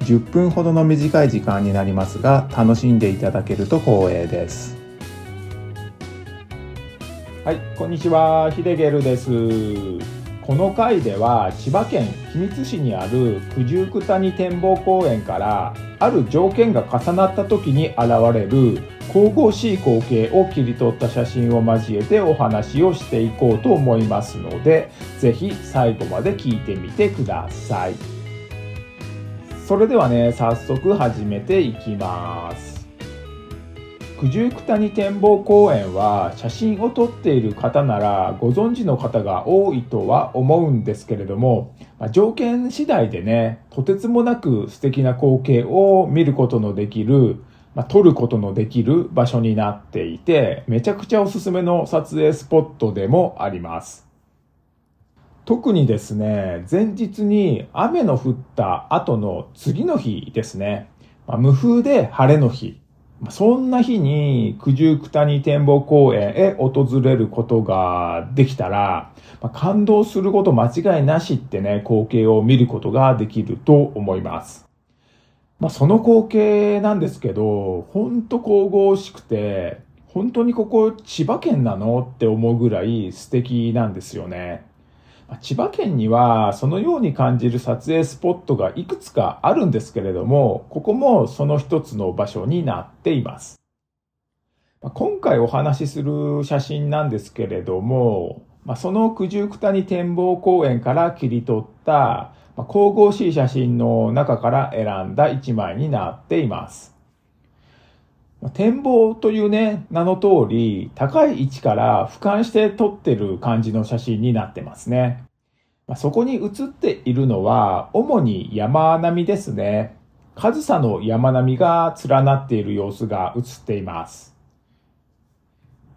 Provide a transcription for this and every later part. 10分ほどの短い時間になりますが、楽しんでいただけると光栄です。はい、こんにちは、ヒデゲルです。この回では千葉県君津市にある九十九谷展望公園から、ある条件が重なった時に現れる神々しい光景を切り取った写真を交えてお話をしていこうと思いますので、ぜひ最後まで聞いてみてください。それではね、早速始めていきます。九十九谷展望公園は写真を撮っている方ならご存知の方が多いとは思うんですけれども、条件次第でね、とてつもなく素敵な光景を見ることのできる、撮ることのできる場所になっていて、めちゃくちゃおすすめの撮影スポットでもあります。特にですね、前日に雨の降った後の次の日ですね、無風で晴れの日、そんな日に九十九谷展望公園へ訪れることができたら、感動すること間違いなしってね、光景を見ることができると思います。その光景なんですけど、ほんと神々しくて、本当にここ千葉県なのって思うぐらい素敵なんですよね。千葉県にはそのように感じる撮影スポットがいくつかあるんですけれども、ここもその一つの場所になっています。今回お話しする写真なんですけれども、その九十九谷展望公園から切り取った神々しい写真の中から選んだ一枚になっています。展望というね、名の通り高い位置から俯瞰して撮ってる感じの写真になってますね。そこに写っているのは主に山並みですね。上総の山並みが連なっている様子が写っています。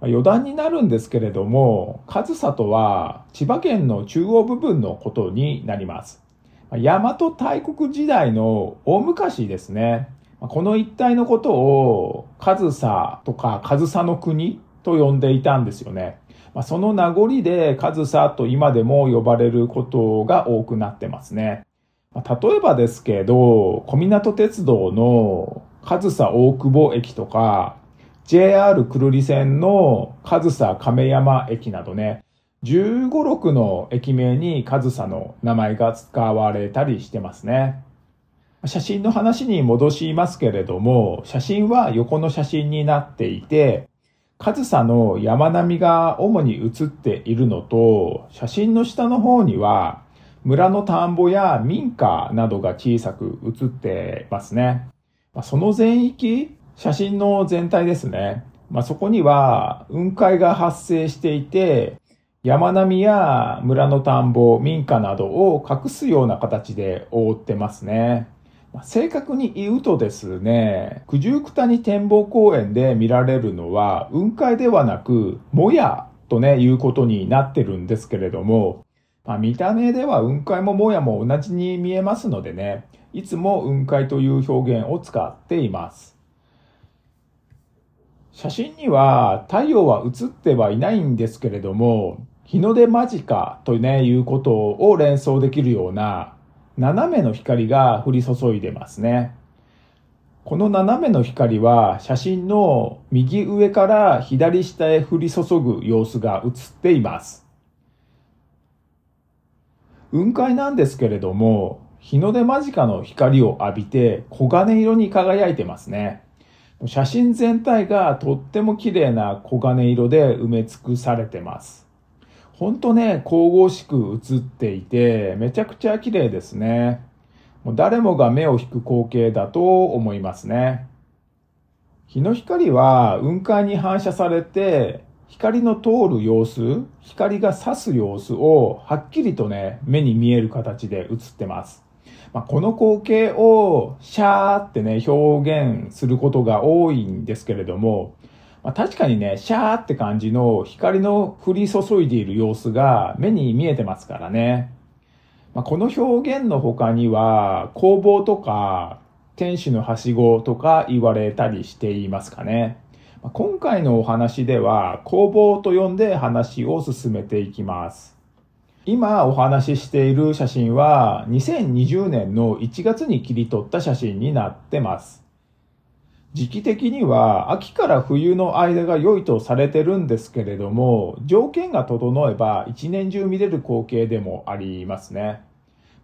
余談になるんですけれども、上総とは千葉県の中央部分のことになります。大和大国時代の大昔ですね、この一帯のことを上総とか上総の国と呼んでいたんですよね。その名残で上総と今でも呼ばれることが多くなってますね。例えばですけど、小湊鉄道の上総大久保駅とか JR 久留里線の上総亀山駅などね、15、16の駅名に上総の名前が使われたりしてますね。写真の話に戻しますけれども、写真は横の写真になっていて、上総の山並みが主に写っているのと、写真の下の方には村の田んぼや民家などが小さく写ってますね。その全域、写真の全体ですね。そこには雲海が発生していて、山並みや村の田んぼ、民家などを隠すような形で覆ってますね。正確に言うとですね、九十九谷展望公園で見られるのは雲海ではなくもやとね、いうことになってるんですけれども、見た目では雲海ももやも同じに見えますのでね、いつも雲海という表現を使っています。写真には太陽は写ってはいないんですけれども、日の出間近とね、いうことを連想できるような斜めの光が降り注いでますね。この斜めの光は写真の右上から左下へ降り注ぐ様子が写っています。雲海なんですけれども、日の出間近の光を浴びて黄金色に輝いてますね。写真全体がとっても綺麗な黄金色で埋め尽くされてます。ほんとね、神々しく写っていて、めちゃくちゃ綺麗ですね。もう誰もが目を引く光景だと思いますね。日の光は雲海に反射されて、光の通る様子、光が差す様子をはっきりとね、目に見える形で写ってます。この光景をシャーってね表現することが多いんですけれども、確かにねシャーって感じの光の降り注いでいる様子が目に見えてますからね、この表現の他には工房とか天使のはしごとか言われたりしていますかね。今回のお話では工房と呼んで話を進めていきます。今お話ししている写真は2020年の1月に切り取った写真になってます。時期的には秋から冬の間が良いとされてるんですけれども、条件が整えば一年中見れる光景でもありますね。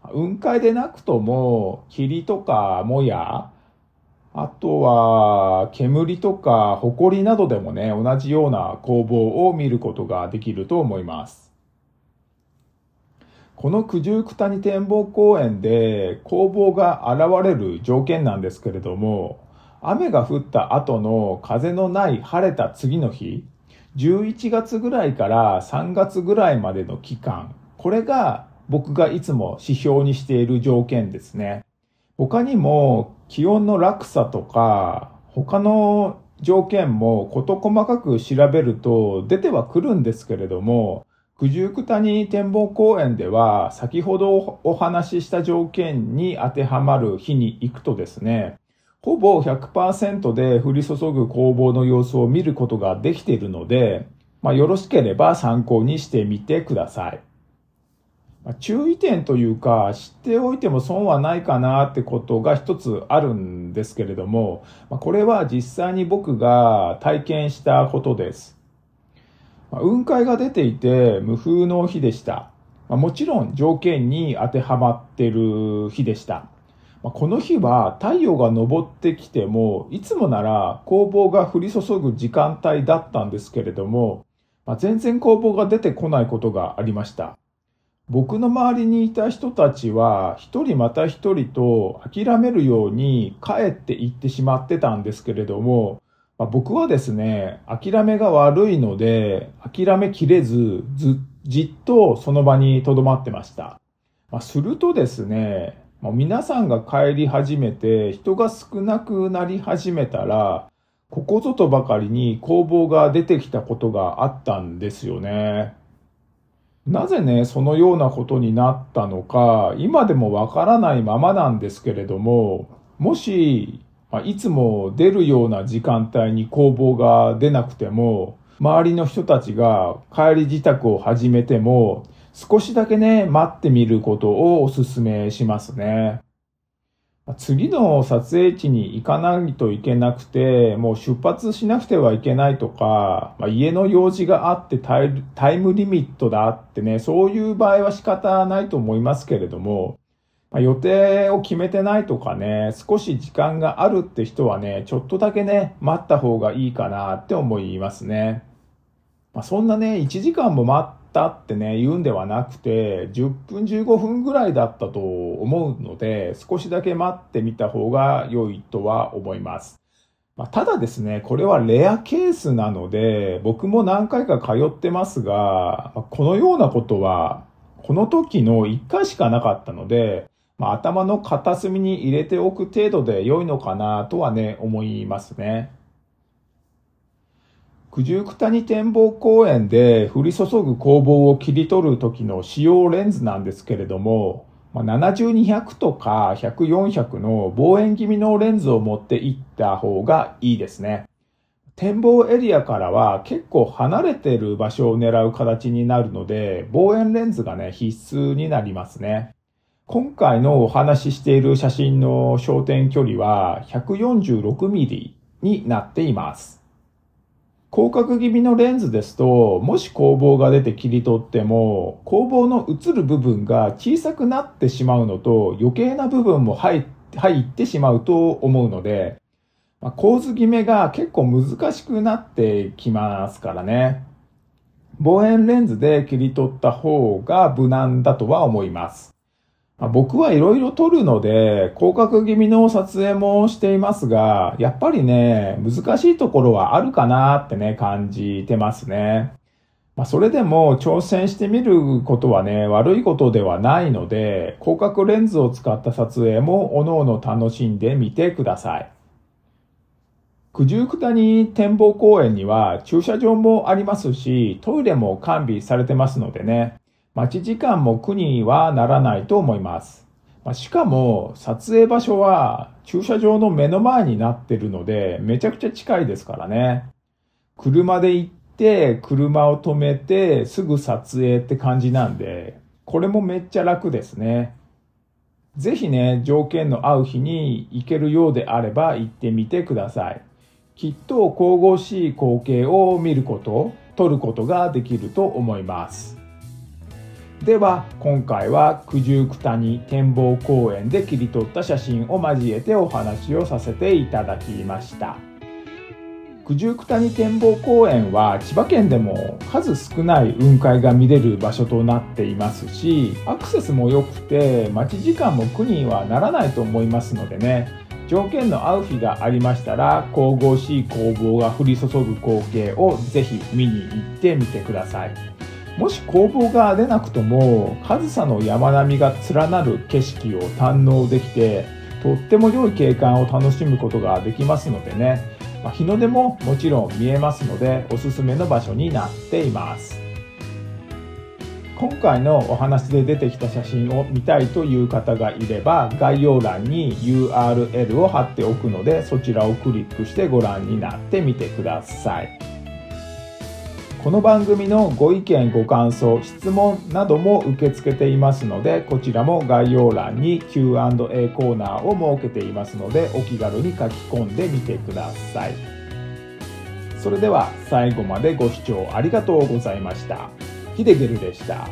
雲海でなくとも霧とかもや、あとは煙とか埃などでもね同じような工房を見ることができると思います。この九十九谷展望公園で工房が現れる条件なんですけれども、雨が降った後の風のない晴れた次の日、11月ぐらいから3月ぐらいまでの期間、これが僕がいつも指標にしている条件ですね。他にも気温の落差とか他の条件も事細かく調べると出てはくるんですけれども、九十九谷展望公園では先ほどお話しした条件に当てはまる日に行くとですね、ほぼ 100% で降り注ぐ工房の様子を見ることができているので、よろしければ参考にしてみてください。注意点というか知っておいても損はないかなってことが一つあるんですけれども、これは実際に僕が体験したことです。雲海が出ていて無風の日でした。もちろん条件に当てはまっている日でした。この日は太陽が昇ってきても、いつもなら工房が降り注ぐ時間帯だったんですけれども、全然工房が出てこないことがありました。僕の周りにいた人たちは一人また一人と諦めるように帰っていってしまってたんですけれども、僕はですね、諦めが悪いので、諦めきれず、じっとその場に留まってました。するとですね、皆さんが帰り始めて、人が少なくなり始めたら、ここぞとばかりに工房が出てきたことがあったんですよね。なぜね、そのようなことになったのか、今でもわからないままなんですけれども、もし、いつも出るような時間帯に工房が出なくても、周りの人たちが帰り支度を始めても、少しだけね、待ってみることをお勧めしますね。次の撮影地に行かないといけなくて、もう出発しなくてはいけないとか、家の用事があってタイムリミットだってね、そういう場合は仕方ないと思いますけれども、予定を決めてないとかね、少し時間があるって人はね、ちょっとだけね、待った方がいいかなって思いますね。そんなね、1時間も待ったってね、言うんではなくて、10分15分ぐらいだったと思うので、少しだけ待ってみた方が良いとは思います。ただですね、これはレアケースなので、僕も何回か通ってますが、このようなことは、この時の1回しかなかったので、頭の片隅に入れておく程度で良いのかなとはね、思いますね。九十九谷展望公園で降り注ぐ工房を切り取る時の使用レンズなんですけれども、70-200とか100-400の望遠気味のレンズを持っていった方がいいですね。展望エリアからは結構離れている場所を狙う形になるので、望遠レンズがね、必須になりますね。今回のお話ししている写真の焦点距離は 146mm になっています。広角気味のレンズですと、もし工房が出て切り取っても、工房の映る部分が小さくなってしまうのと、余計な部分も入ってしまうと思うので、構図決めが結構難しくなってきますからね。望遠レンズで切り取った方が無難だとは思います。僕はいろいろ撮るので広角気味の撮影もしていますが、やっぱりね難しいところはあるかなってね感じてますね。それでも挑戦してみることはね、悪いことではないので、広角レンズを使った撮影も各々楽しんでみてください。九十九谷展望公園には駐車場もありますし、トイレも完備されてますのでね、待ち時間も苦にはならないと思います。しかも撮影場所は駐車場の目の前になってるので、めちゃくちゃ近いですからね。車で行って、車を止めて、すぐ撮影って感じなんで、これもめっちゃ楽ですね。ぜひね、条件の合う日に行けるようであれば行ってみてください。きっと神々しい光景を見ること、撮ることができると思います。では今回は九十九谷展望公園で切り取った写真を交えてお話をさせていただきました。九十九谷展望公園は千葉県でも数少ない雲海が見れる場所となっていますし、アクセスも良くて待ち時間も苦にはならないと思いますのでね、条件の合う日がありましたら神々しい光芒が降り注ぐ光景をぜひ見に行ってみてください。もし工房が出なくとも、上総の山並みが連なる景色を堪能できて、とっても良い景観を楽しむことができますのでね、日の出ももちろん見えますので、おすすめの場所になっています。今回のお話で出てきた写真を見たいという方がいれば、概要欄に URL を貼っておくので、そちらをクリックしてご覧になってみてください。この番組のご意見、ご感想、質問なども受け付けていますので、こちらも概要欄に Q&A コーナーを設けていますので、お気軽に書き込んでみてください。それでは最後までご視聴ありがとうございました。ヒデゲルでした。